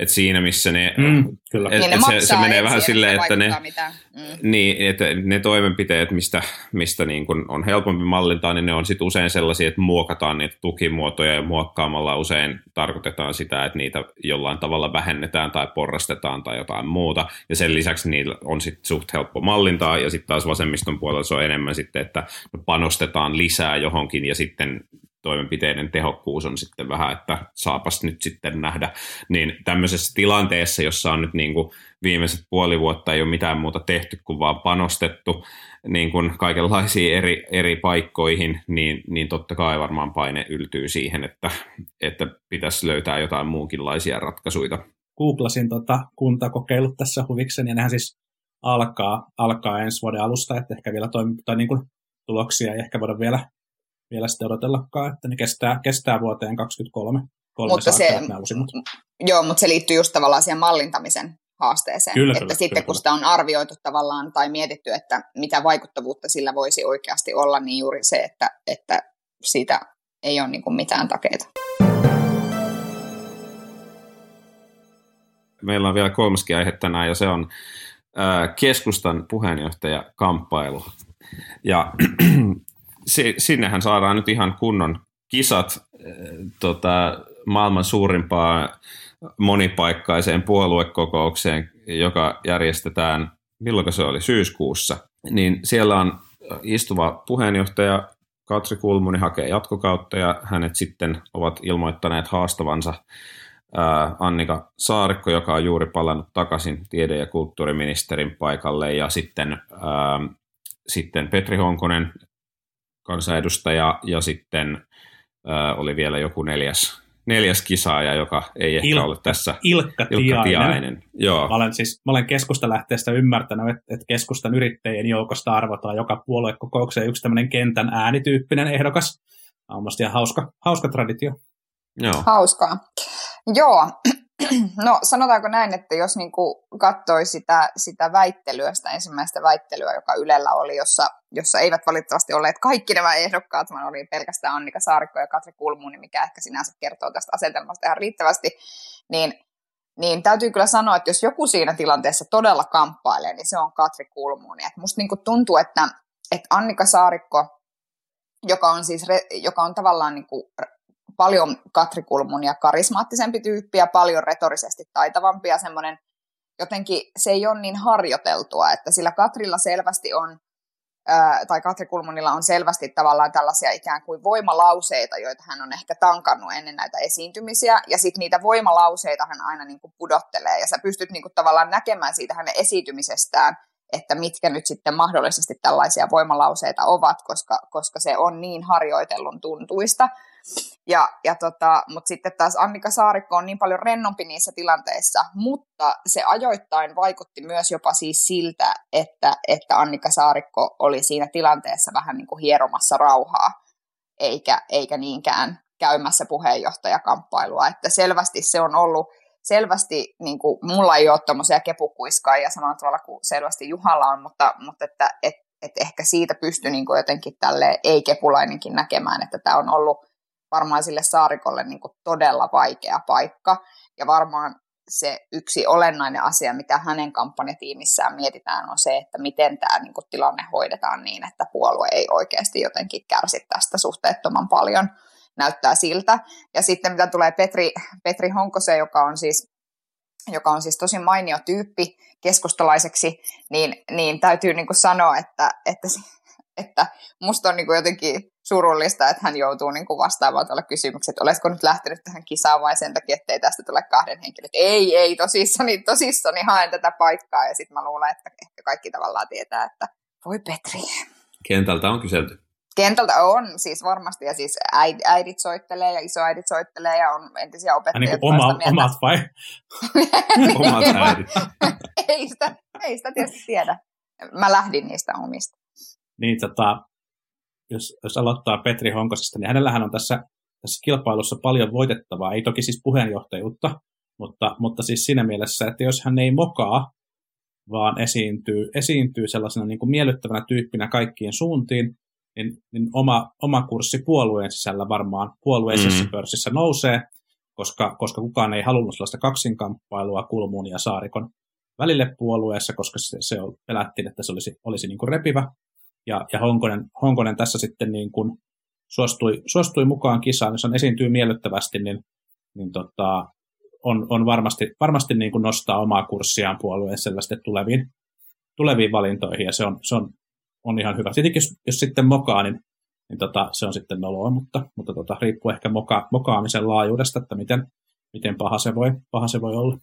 Et siinä, missä ne, mm, kyllä. Et, niin ne se, se menee vähän silleen, että ne, mm. niin, et ne toimenpiteet, mistä, mistä niin kun on helpompi mallintaa, niin ne on sit usein sellaisia, että muokataan niitä tukimuotoja ja muokkaamalla usein tarkoitetaan sitä, että niitä jollain tavalla vähennetään tai porrastetaan tai jotain muuta. Ja sen lisäksi niillä on sit suht helppo mallintaa ja sitten taas vasemmiston puolella se on enemmän sitten, että panostetaan lisää johonkin ja sitten toimenpiteiden tehokkuus on sitten vähän, että saapas nyt sitten nähdä. Niin tämmöisessä tilanteessa, jossa on nyt niin kuin viimeiset puoli vuotta ei ole mitään muuta tehty kuin vaan panostettu niin kuin kaikenlaisiin eri, eri paikkoihin, niin, niin totta kai varmaan paine yltyy siihen, että, että pitäisi löytää jotain muunkinlaisia ratkaisuja. Googlasin tota kuntakokeilut tässä huviksen ja nehän siis alkaa, alkaa ensi vuoden alusta, että ehkä vielä toimi, tai niin kuin tuloksia ei ehkä voida vielä vielä sitten odotellakaan, että ne kestää, kestää vuoteen kaksikymmentäkolme. Mutta se, joo, mutta se liittyy just tavallaan siihen mallintamisen haasteeseen. Kyllä, että kyllä, sitten kyllä, kun kyllä. sitä on arvioitu tavallaan tai mietitty, että mitä vaikuttavuutta sillä voisi oikeasti olla, niin juuri se, että, että siitä ei ole niin kuin mitään takeita. Meillä on vielä kolmaskin aihe tänään ja se on äh, keskustan puheenjohtajakamppailu. Ja sinnehän saadaan nyt ihan kunnon kisat tota, maailman suurimpaan monipaikkaiseen puoluekokoukseen, joka järjestetään, milloin se oli, syyskuussa. Niin siellä on istuva puheenjohtaja Katri Kulmuni hakee jatkokautta ja hänet sitten ovat ilmoittaneet haastavansa ää, Annika Saarikko, joka on juuri palannut takaisin tiede- ja kulttuuriministerin paikalle ja sitten, ää, sitten Petri Honkonen, kansanedustaja ja sitten ä, oli vielä joku neljäs, neljäs kisaaja, joka ei ehkä Il- ole tässä. Ilkka Tiainen. Tiainen. Joo. Mä, olen siis, mä olen keskustalähteestä ymmärtänyt, että, että keskustan yrittäjien joukosta arvotaan joka puoluekokoukseen yksi tämmöinen kentän äänityyppinen ehdokas. On musta ihan hauska, hauska traditio. Joo. Hauskaa. Joo. No sanotaanko näin, että jos niin kuin katsoi sitä, sitä väittelyä, sitä ensimmäistä väittelyä, joka Ylellä oli, jossa, jossa eivät valitettavasti olleet kaikki nämä ehdokkaat, vaan oli pelkästään Annika Saarikko ja Katri Kulmuni, mikä ehkä sinänsä kertoo tästä asetelmasta ihan riittävästi, niin, niin täytyy kyllä sanoa, että jos joku siinä tilanteessa todella kamppailee, niin se on Katri Kulmuni. Et musta niin kuin tuntuu, että, että Annika Saarikko, joka on, siis, joka on tavallaan niin kuin paljon Katri Kulmunia karismaattisempi tyyppi ja paljon retorisesti taitavampi ja semmoinen, jotenkin se ei ole niin harjoiteltua, että sillä Katrilla selvästi on, ää, tai Katri Kulmunilla on selvästi tavallaan tällaisia ikään kuin voimalauseita, joita hän on ehkä tankannut ennen näitä esiintymisiä, ja sitten niitä voimalauseita hän aina niin kuin pudottelee, ja sä pystyt niin kuin tavallaan näkemään siitä hänen esiintymisestään, että mitkä nyt sitten mahdollisesti tällaisia voimalauseita ovat, koska, koska se on niin harjoitellun tuntuista. Ja, ja tota, mutta sitten taas Annika Saarikko on niin paljon rennompi niissä tilanteissa, mutta se ajoittain vaikutti myös jopa siis siltä, että, että Annika Saarikko oli siinä tilanteessa vähän niin kuin hieromassa rauhaa, eikä, eikä niinkään käymässä puheenjohtajakamppailua. Että selvästi se on ollut, selvästi niin kuin, mulla ei ole tommoisia kepukuiskaa ja samalla tavalla kuin selvästi Juhalla on, mutta, mutta että et, et ehkä siitä pystyi niin kuin jotenkin tälleen ei-kepulainenkin näkemään, että tämä on ollut varmaan sille Saarikolle niin kuin todella vaikea paikka. Ja varmaan se yksi olennainen asia, mitä hänen kampanjatiimissään mietitään, on se, että miten tämä niin kuin tilanne hoidetaan niin, että puolue ei oikeasti jotenkin kärsi tästä suhteettoman paljon. Näyttää siltä. Ja sitten mitä tulee Petri, Petri Honkoseen, joka on siis, joka on siis tosi mainio tyyppi keskustalaiseksi, niin, niin täytyy niin kuin sanoa, että, että, että musta on niin kuin jotenkin surullista, että hän joutuu niin kuin vastaamaan tuolla kysymyksiä, että oletko nyt lähtenyt tähän kisaan vai sen takia, ettei tästä tule kahden henkilön. Ei, ei, tosissani, tosissani haen tätä paikkaa. Ja sitten mä luulen, että ehkä kaikki tavallaan tietää, että voi Petri. Kentältä on kyselty. Kentältä on siis varmasti, ja siis äid, äidit soittelee ja isoäidit soittelee ja on entisiä opettajia. Niin kuin oma, omat vai? Omat äidit. ei, sitä, ei sitä tietysti tiedä. Mä lähdin niistä omista. Niin, tota, jos, jos aloittaa Petri Honkosesta, niin hänellähän on tässä, tässä kilpailussa paljon voitettavaa. Ei toki siis puheenjohtajuutta, mutta, mutta siis siinä mielessä, että jos hän ei mokaa, vaan esiintyy, esiintyy sellaisena niin kuin miellyttävänä tyyppinä kaikkiin suuntiin, Niin, niin oma, oma kurssi puolueen sisällä varmaan puolueisessa mm. pörssissä nousee, koska, koska kukaan ei halunnut sellaista kaksinkamppailua Kulmuun ja Saarikon välille puolueessa, koska se, se on, pelättiin, että se olisi, olisi niin kuin repivä. Ja, ja Honkonen, Honkonen tässä sitten niin kuin suostui, suostui mukaan kisaan, jos hän esiintyy miellyttävästi, niin, niin tota, on, on varmasti, varmasti niin kuin nostaa omaa kurssiaan puolueen selvästi tuleviin, tuleviin valintoihin, ja se on, se on on ihan hyvä. Tietenkin jos, jos sitten mokaa, niin, niin tota, se on sitten noloa, mutta, mutta tota, riippuu ehkä moka, mokaamisen laajuudesta, että miten, miten paha, se voi, paha se voi olla.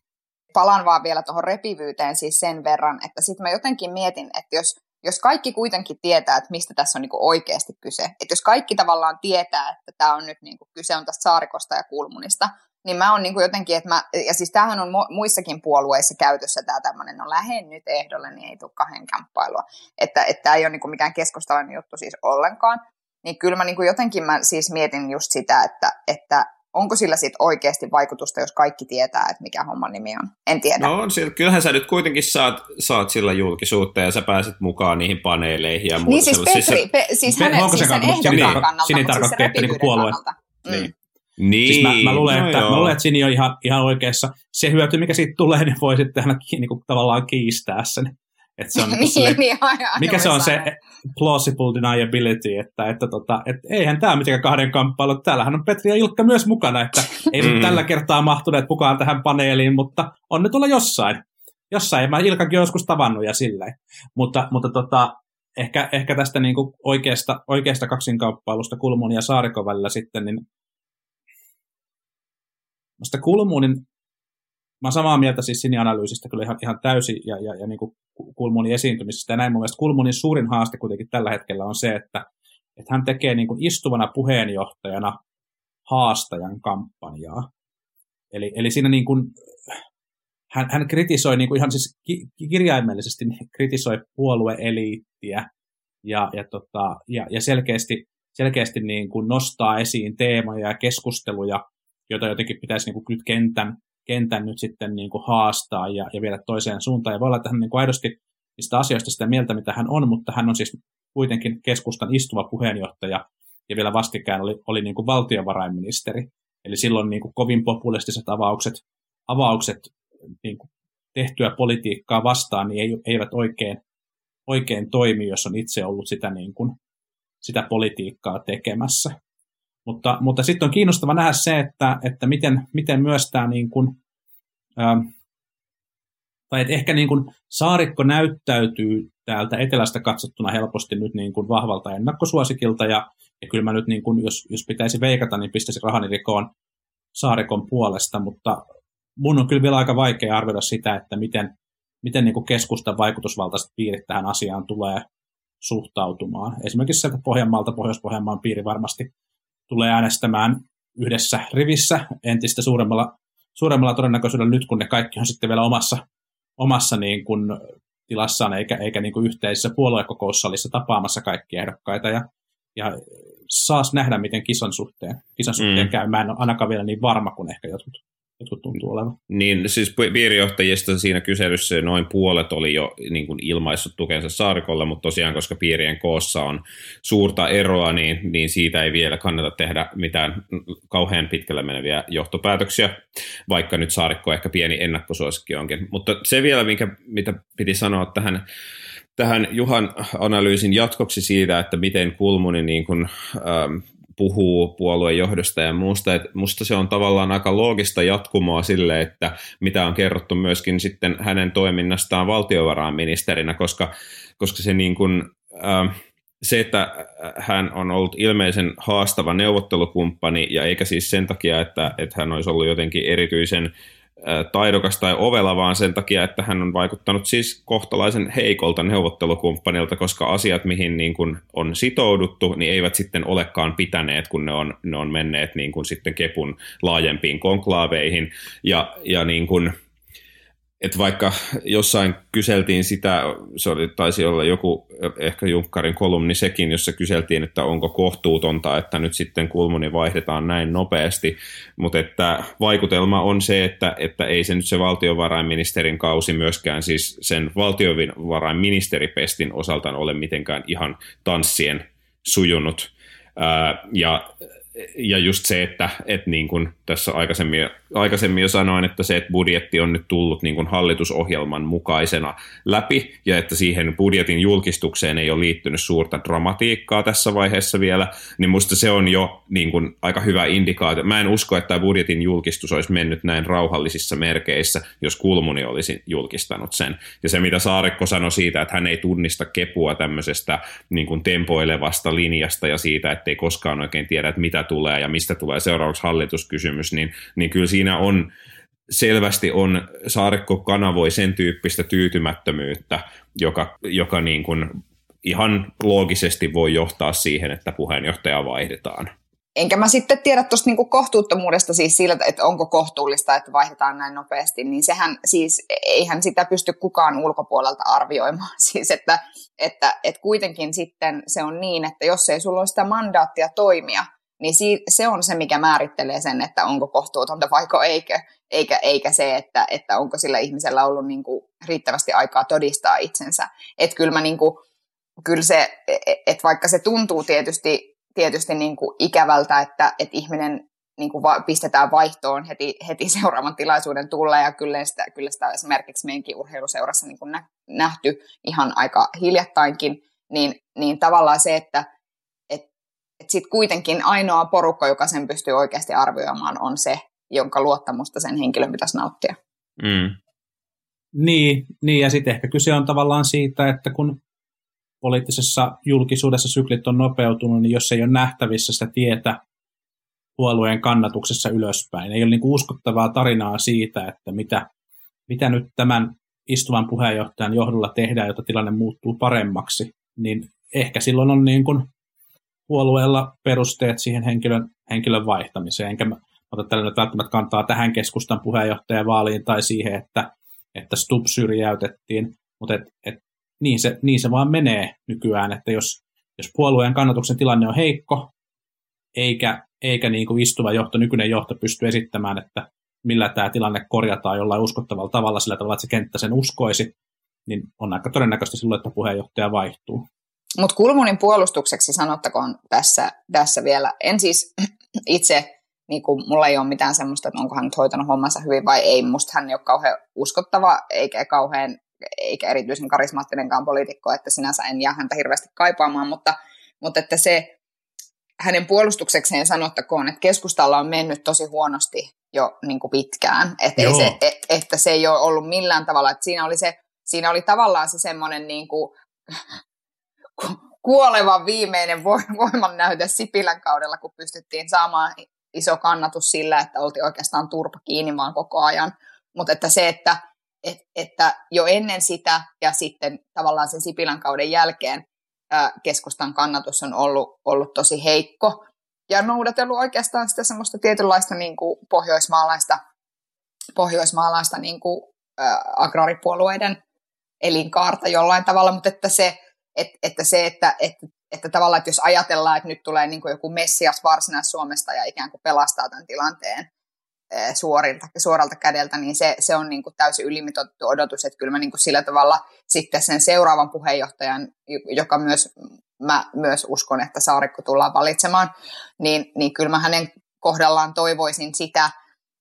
Palaan vaan vielä tuohon repivyyteen siis sen verran, että sitten mä jotenkin mietin, että jos, jos kaikki kuitenkin tietää, että mistä tässä on niinku oikeasti kyse, että jos kaikki tavallaan tietää, että tää on nyt niinku, kyse on tästä Saarikosta ja Kulmunista, niin mä oon niinku jotenkin, että mä, ja siis tämähän on muissakin puolueissa käytössä tämä tämmöinen, no lähden nyt ehdolle, niin ei tule kahden kamppailua. Että tämä ei ole niinku mikään keskustalainen juttu siis ollenkaan. Niin kyllä mä niinku jotenkin mä siis mietin just sitä, että, että onko sillä sit oikeasti vaikutusta, jos kaikki tietää, että mikä homman nimi on. En tiedä. No on, kyllähän sä nyt kuitenkin saat, saat sillä julkisuutta ja sä pääset mukaan niihin paneeleihin ja muuta. Niin siis Petri, siis, pe, siis hänen siis sen ehdokkaan kannalta, niin, kannalta Sini mutta siis se repivyyden kannalta. Niin. Mm. Niin, siis mä, mä, luulen, no että, mä luulen, että Sini on ihan, ihan oikeassa. Se hyöty, mikä siitä tulee, niin voi sitten aina niin kuin, tavallaan kiistää sen. Että se on, niin, silleen, niin, aina, mikä se on saada. Se plausible deniability, että, että, tota, että eihän tämä mitenkään kahden kamppailu. Täällähän on Petri ja Ilkka myös mukana, että ei mm. tällä kertaa mahtuneet mukaan tähän paneeliin, mutta on ne tuolla jossain. Jossain, mä Ilkankin joskus tavannut ja silleen. Mutta, mutta tota, ehkä, ehkä tästä niin kuin oikeasta, oikeasta kaksinkamppailusta Kulmun ja Saarikon välillä sitten, niin Musta Kulmunin, mä oon samaa mieltä siis Sini-analyysistä kyllä ihan, ihan täysin ja, ja, ja niin kuin Kulmunin esiintymisestä ja näin mun mielestä Kulmunin suurin haaste kuitenkin tällä hetkellä on se, että, että hän tekee niin kuin istuvana puheenjohtajana haastajan kampanjaa. Eli, eli siinä niin kuin, hän, hän kritisoi niin kuin ihan siis ki, kirjaimellisesti kritisoi puolueeliittiä ja, ja, tota, ja, ja selkeästi, selkeästi niin kuin nostaa esiin teemoja ja keskusteluja, jota jotenkin pitäisi niin kuin nyt kentän, kentän nyt sitten niin kuin haastaa ja, ja viedä toiseen suuntaan. Ja voi olla, että hän niin kuin aidosti niistä asioista sitä mieltä, mitä hän on, mutta hän on siis kuitenkin keskustan istuva puheenjohtaja ja vielä vastikään oli, oli niin kuin valtiovarainministeri. Eli silloin niin kuin kovin populistiset avaukset, avaukset niin kuin tehtyä politiikkaa vastaan niin eivät oikein, oikein toimi, jos on itse ollut sitä, niin kuin, sitä politiikkaa tekemässä. Mutta, mutta sitten on kiinnostava nähdä se, että, että miten, miten myös tämä, niin kuin, ähm, tai että ehkä niin kuin Saarikko näyttäytyy täältä etelästä katsottuna helposti nyt niin kuin vahvalta ennakkosuosikilta, ja, ja kyllä mä nyt, niin kuin, jos, jos pitäisi veikata, niin pistäisin rahani rikoon Saarikon puolesta, mutta mun on kyllä vielä aika vaikea arvioida sitä, että miten, miten niin kuin keskustan vaikutusvaltaiset piirit tähän asiaan tulee suhtautumaan. Esimerkiksi sieltä Pohjanmaalta, Pohjois-Pohjanmaan piiri varmasti tulee äänestämään yhdessä rivissä entistä suuremmalla, suuremmalla todennäköisyydellä nyt, kun ne kaikki on sitten vielä omassa, omassa niin kuin tilassaan eikä, eikä niin kuin yhteisessä puoluekokoussalissa tapaamassa kaikkia ehdokkaita ja, ja saas nähdä, miten kisan suhteen, kisan suhteen mm. käy. Mä en ole ainakaan vielä niin varma kuin ehkä jotkut, jotkut tuntuu olevan. Niin, siis piirijohtajista siinä kyselyssä noin puolet oli jo niin kuin ilmaissut tukensa Saarikolle, mutta tosiaan, koska piirien koossa on suurta eroa, niin, niin siitä ei vielä kannata tehdä mitään kauhean pitkälle meneviä johtopäätöksiä, vaikka nyt Saarikko ehkä pieni ennakkosuosikki onkin. Mutta se vielä, minkä, mitä piti sanoa tähän, tähän Juhan analyysin jatkoksi siitä, että miten Kulmuni niin kuin, ähm, puhuu puoluejohdosta ja muusta. Et musta se on tavallaan aika loogista jatkumoa sille, että mitä on kerrottu myöskin sitten hänen toiminnastaan valtiovarainministerinä, koska, koska se, niin kuin, äh, se, että hän on ollut ilmeisen haastava neuvottelukumppani ja eikä siis sen takia, että, että hän olisi ollut jotenkin erityisen taidokas tai ovela, vaan sen takia, että hän on vaikuttanut siis kohtalaisen heikolta neuvottelukumppanilta, koska asiat, mihin niin kuin on sitouduttu, niin eivät sitten olekaan pitäneet, kun ne on, ne on menneet niin kuin sitten Kepun laajempiin konklaaveihin. Ja, ja niin kuin, että vaikka jossain kyseltiin sitä, se oli, taisi olla joku ehkä Junkkarin kolumni sekin, jossa kyseltiin, että onko kohtuutonta, että nyt sitten Kulmuni vaihdetaan näin nopeasti, mutta että vaikutelma on se, että, että ei se nyt se valtiovarainministerin kausi myöskään siis sen valtiovarainministeripestin osalta ole mitenkään ihan tanssien sujunut Ää, ja Ja just se, että, että niin kuin tässä aikaisemmin, aikaisemmin jo sanoin, että se, että budjetti on nyt tullut niin kuin hallitusohjelman mukaisena läpi ja että siihen budjetin julkistukseen ei ole liittynyt suurta dramatiikkaa tässä vaiheessa vielä, niin musta se on jo niin kuin aika hyvä indikaatio. Mä en usko, että tämä budjetin julkistus olisi mennyt näin rauhallisissa merkeissä, jos Kulmuni olisi julkistanut sen. Ja se, mitä Saarikko sanoi siitä, että hän ei tunnista Kepua tämmöisestä niin kuin tempoilevasta linjasta ja siitä, ettei koskaan oikein tiedä, että mitä tulee ja mistä tulee seuraavaksi hallituskysymys, niin, niin kyllä siinä on selvästi on, Saarikko kanavoi sen tyyppistä tyytymättömyyttä, joka, joka niin kuin ihan loogisesti voi johtaa siihen, että puheenjohtaja vaihdetaan. Enkä mä sitten tiedä tuosta niinku kohtuuttomuudesta siis sillä, että onko kohtuullista, että vaihdetaan näin nopeasti, niin sehän siis, eihän sitä pysty kukaan ulkopuolelta arvioimaan. Siis että, että, että kuitenkin sitten se on niin, että jos ei sulla ole sitä mandaattia toimia, niin se on se, mikä määrittelee sen, että onko kohtuutonta vaiko eikö, eikä, eikä se, että, että onko sillä ihmisellä ollut niin kuin riittävästi aikaa todistaa itsensä. Että kyllä, niin kyllä se, että vaikka se tuntuu tietysti, tietysti niin kuin ikävältä, että, että ihminen niin kuin va- pistetään vaihtoon heti, heti seuraavan tilaisuuden tulleen, ja kyllä sitä, kyllä sitä on esimerkiksi meidänkin urheiluseurassa niin kuin nä- nähty ihan aika hiljattainkin, niin, niin tavallaan se, että sitten kuitenkin ainoa porukka, joka sen pystyy oikeasti arvioimaan, on se, jonka luottamusta sen henkilön pitäisi nauttia. Mm. Niin, niin, ja sitten ehkä kyse on tavallaan siitä, että kun poliittisessa julkisuudessa syklit on nopeutunut, niin jos ei ole nähtävissä sitä tietä puolueen kannatuksessa ylöspäin, ei ole niin kuin uskottavaa tarinaa siitä, että mitä, mitä nyt tämän istuvan puheenjohtajan johdolla tehdään, jotta tilanne muuttuu paremmaksi, niin ehkä silloin on niin kuin puolueella perusteet siihen henkilön, henkilön vaihtamiseen. Enkä mä ota tällä nyt välttämättä kantaa tähän keskustan puheenjohtajavaaliin tai siihen, että, että Stubb syrjäytettiin. Mutta et, et, niin, se, niin se vaan menee nykyään, että jos, jos puolueen kannatuksen tilanne on heikko, eikä, eikä niin kuin istuva johto, nykyinen johto pysty esittämään, että millä tämä tilanne korjataan jollain uskottavalla tavalla, sillä tavalla, että se kenttä sen uskoisi, niin on aika todennäköistä silloin, että puheenjohtaja vaihtuu. Mutta Kulmunin puolustukseksi sanottakoon tässä, tässä vielä, en siis itse, niinku, mulla ei ole mitään semmoista, että onko hän nyt hoitanut hommansa hyvin vai ei, musta hän ei ole kauhean uskottava eikä, kauhean, eikä erityisen karismaattinenkaan poliitikko, että sinänsä en jää häntä hirveästi kaipaamaan, mutta, mutta että se hänen puolustuksekseen sanottakoon, että keskustalla on mennyt tosi huonosti jo niinku pitkään, että, ei se, et, että se ei ole ollut millään tavalla, että siinä oli, se, siinä oli tavallaan se semmoinen niinku kuolevan viimeinen voimannäyte Sipilän kaudella, kun pystyttiin saamaan iso kannatus sillä, että oltiin oikeastaan turpa kiinni vaan koko ajan. Mutta että se, että, että, että jo ennen sitä ja sitten tavallaan sen Sipilän kauden jälkeen ää, keskustan kannatus on ollut, ollut tosi heikko. ja noudatellut oikeastaan sitä semmoista tietynlaista niin kuin pohjoismaalaista, pohjoismaalaista niin kuin, ä, agraaripuolueiden elinkaarta jollain tavalla, mutta että se, et, että, se että, että, että tavallaan, että jos ajatellaan, että nyt tulee niin kuin joku Messias Varsinais-Suomesta ja ikään kuin pelastaa tämän tilanteen ä, suorilta, suoralta kädeltä, niin se, se on niin kuin täysin ylimitoitettu odotus, että kyllä mä niin kuin sillä tavalla sitten sen seuraavan puheenjohtajan, joka myös mä myös uskon, että Saarikko tullaan valitsemaan, niin, niin kyllä mä hänen kohdallaan toivoisin sitä,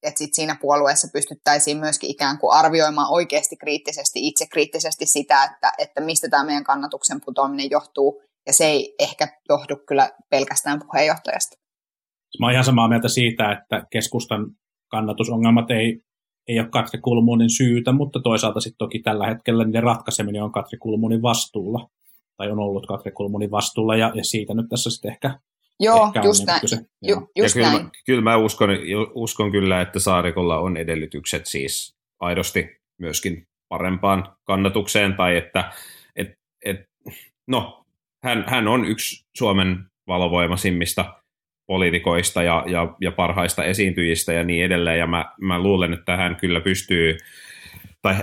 että sit siinä puolueessa pystyttäisiin myöskin ikään kuin arvioimaan oikeasti kriittisesti, itsekriittisesti sitä, että, että mistä tämä meidän kannatuksen putoaminen johtuu, ja se ei ehkä johdu kyllä pelkästään puheenjohtajasta. Mä oon ihan samaa mieltä siitä, että keskustan kannatusongelmat ei, ei ole Katri Kulmunin syytä, mutta toisaalta sitten toki tällä hetkellä niiden ratkaiseminen on Katri Kulmunin vastuulla. Tai on ollut Katri Kulmunin vastuulla, ja, ja siitä nyt tässä sitten ehkä, joo, ehkä just on kyse. Ju, just kyllä, näin. Kyllä mä uskon, uskon kyllä, että Saarikolla on edellytykset siis aidosti myöskin parempaan kannatukseen, tai että et, et, no, hän, hän on yksi Suomen valovoimaisimmista poliitikoista ja, ja, ja parhaista esiintyjistä ja niin edelleen, ja mä, mä luulen, että hän kyllä pystyy, tai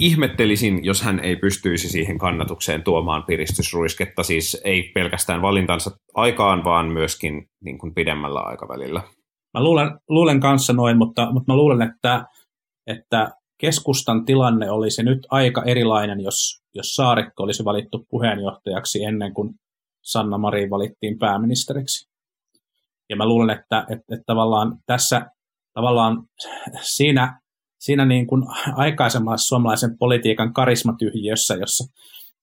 ihmettelisin, jos hän ei pystyisi siihen kannatukseen tuomaan piristysruisketta, siis ei pelkästään valintansa aikaan, vaan myöskin niin kuin pidemmällä aikavälillä. Mä luulen, luulen kanssa noin, mutta, mutta mä luulen, että, että keskustan tilanne olisi nyt aika erilainen, jos, jos Saarikko olisi valittu puheenjohtajaksi ennen kuin Sanna Marin valittiin pääministeriksi. Ja mä luulen, että, että, että tavallaan tässä tavallaan siinä... Siinä niin kuin aikaisemmassa suomalaisen politiikan karismatyhjiössä, jossa,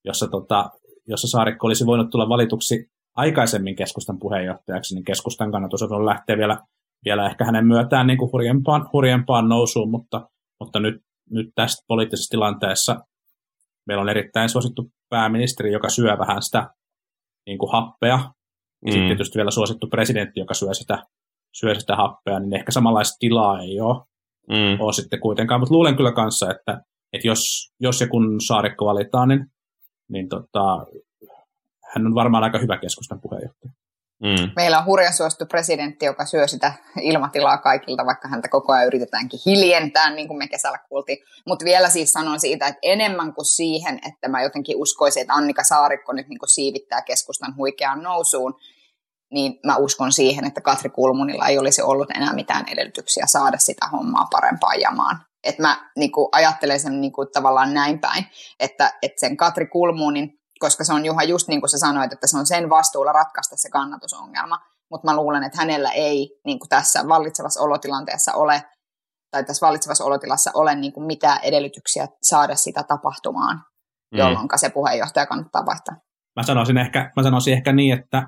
jossa, tota, jossa Saarikko olisi voinut tulla valituksi aikaisemmin keskustan puheenjohtajaksi, niin keskustan kannatus on lähteä vielä, vielä ehkä hänen myötään niin kuin hurjempaan, hurjempaan nousuun, mutta, mutta nyt, nyt tässä poliittisessa tilanteessa meillä on erittäin suosittu pääministeri, joka syö vähän sitä niin kuin happea, mm. ja sitten tietysti vielä suosittu presidentti, joka syö sitä, syö sitä happea, niin ehkä samanlaista tilaa ei ole. Mm. ole sitten kuitenkaan, mutta luulen kyllä kanssa, että, että jos, jos ja kun Saarikko valitaan, niin, niin tota, hän on varmaan aika hyvä keskustan puheenjohtaja. Mm. Meillä on hurjan suosittu presidentti, joka syö sitä ilmatilaa kaikilta, vaikka häntä koko ajan yritetäänkin hiljentää, niin kuin me kesällä kuultiin. Mutta vielä siis sanon siitä, että enemmän kuin siihen, että mä jotenkin uskoisin, että Annika Saarikko nyt niin kuin siivittää keskustan huikeaan nousuun, niin mä uskon siihen, että Katri Kulmunilla ei olisi ollut enää mitään edellytyksiä saada sitä hommaa parempaan jamaan. Että mä niinku, ajattelen sen niinku, tavallaan näin päin, että et sen Katri Kulmunin, koska se on Juha just niin kuin sä sanoit, että se on sen vastuulla ratkaista se kannatusongelma, mutta mä luulen, että hänellä ei niinku, tässä vallitsevassa olotilanteessa ole, tai tässä vallitsevassa olotilassa ole niinku, mitään edellytyksiä saada sitä tapahtumaan, mm. jolloin se puheenjohtaja kannattaa vaihtaa. Mä sanoisin ehkä, mä sanoisin ehkä niin, että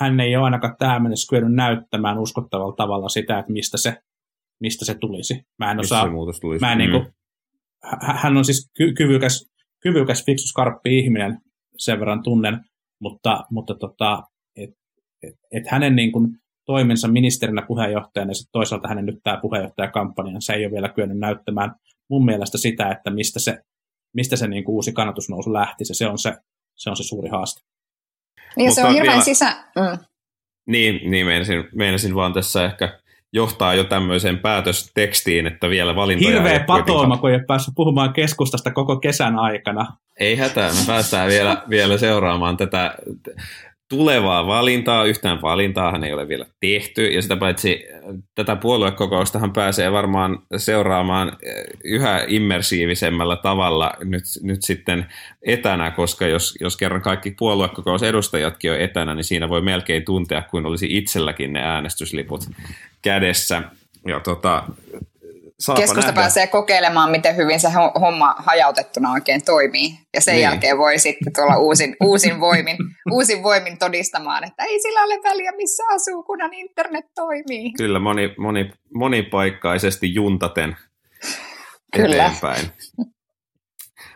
hän ei ole ainakaan tähän mennessä kyennyt näyttämään uskottavalla tavalla sitä, että mistä se, mistä se tulisi. Mä en osaa, tulisi? Mä en mm. niin kuin, hän on siis ky- kyvykäs, kyvykäs, fiksu, skarppi ihminen, sen verran tunnen, mutta, mutta tota, et, et, et hänen niin kuin toimensa ministerinä puheenjohtajana ja sit toisaalta hänen nyt tämä puheenjohtajakampanjansa ei ole vielä kyennyt näyttämään mun mielestä sitä, että mistä se, mistä se niin kuin uusi kannatusnousu lähtisi. Se on se, se on se suuri haaste. Niin, mutta se on hirveän vielä, sisä... Mm. Niin, niin meinasin, meinasin vaan tässä ehkä johtaa jo tämmöiseen päätöstekstiin, että vielä valintoja... Hirveä patooma, kun ei ole päässyt puhumaan keskustasta koko kesän aikana. Ei hätää, me päästään vielä, vielä seuraamaan tätä tulevaa valintaa. Yhtään valintaahan ei ole vielä tehty, ja sitä paitsi tätä puoluekokoustahan pääsee varmaan seuraamaan yhä immersiivisemmällä tavalla nyt, nyt sitten etänä, koska jos, jos kerran kaikki puoluekokousedustajatkin on etänä, niin siinä voi melkein tuntea, kuin olisi itselläkin ne äänestysliput kädessä. Ja tota, keskusta nähdä. Pääsee kokeilemaan, miten hyvin se homma hajautettuna oikein toimii. Ja sen niin. jälkeen voi sitten tulla uusin, uusin, voimin, uusin voimin todistamaan, että ei sillä ole väliä, missä asuu, kunhan internet toimii. Kyllä, moni, moni, monipaikkaisesti juntaten eteenpäin. Kyllä.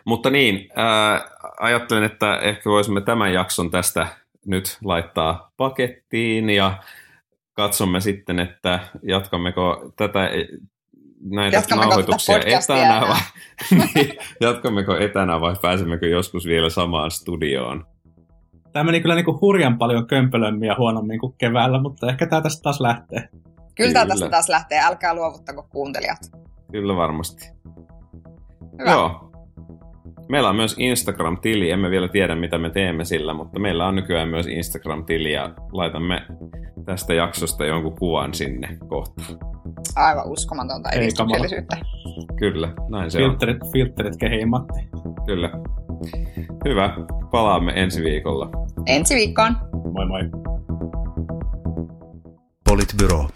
Mutta niin, ää, ajattelen, että ehkä voisimme tämän jakson tästä nyt laittaa pakettiin ja katsomme sitten, että jatkammeko tätä... Näitä nauhoituksia etänä vai, niin, jatkammeko etänä vai pääsemmekö joskus vielä samaan studioon? Tämä meni kyllä niin kuin hurjan paljon kömpelömmin ja huonommin kuin keväällä, mutta ehkä tämä tästä taas lähtee. Kyllä tämä tästä taas lähtee, älkää luovuttako kuuntelijat. Kyllä varmasti. Hyvä. Joo. Meillä on myös Instagram-tili, emme vielä tiedä mitä me teemme sillä, mutta meillä on nykyään myös Instagram-tili ja laitamme tästä jaksosta jonkun kuvan sinne kohta. Aivan uskomatonta edistyksellisyyttä. Kyllä, näin se filterit, on. Filterit kehiin, Matti. Kyllä. Hyvä, palaamme ensi viikolla. Ensi viikkoon. Moi moi. Politbyro.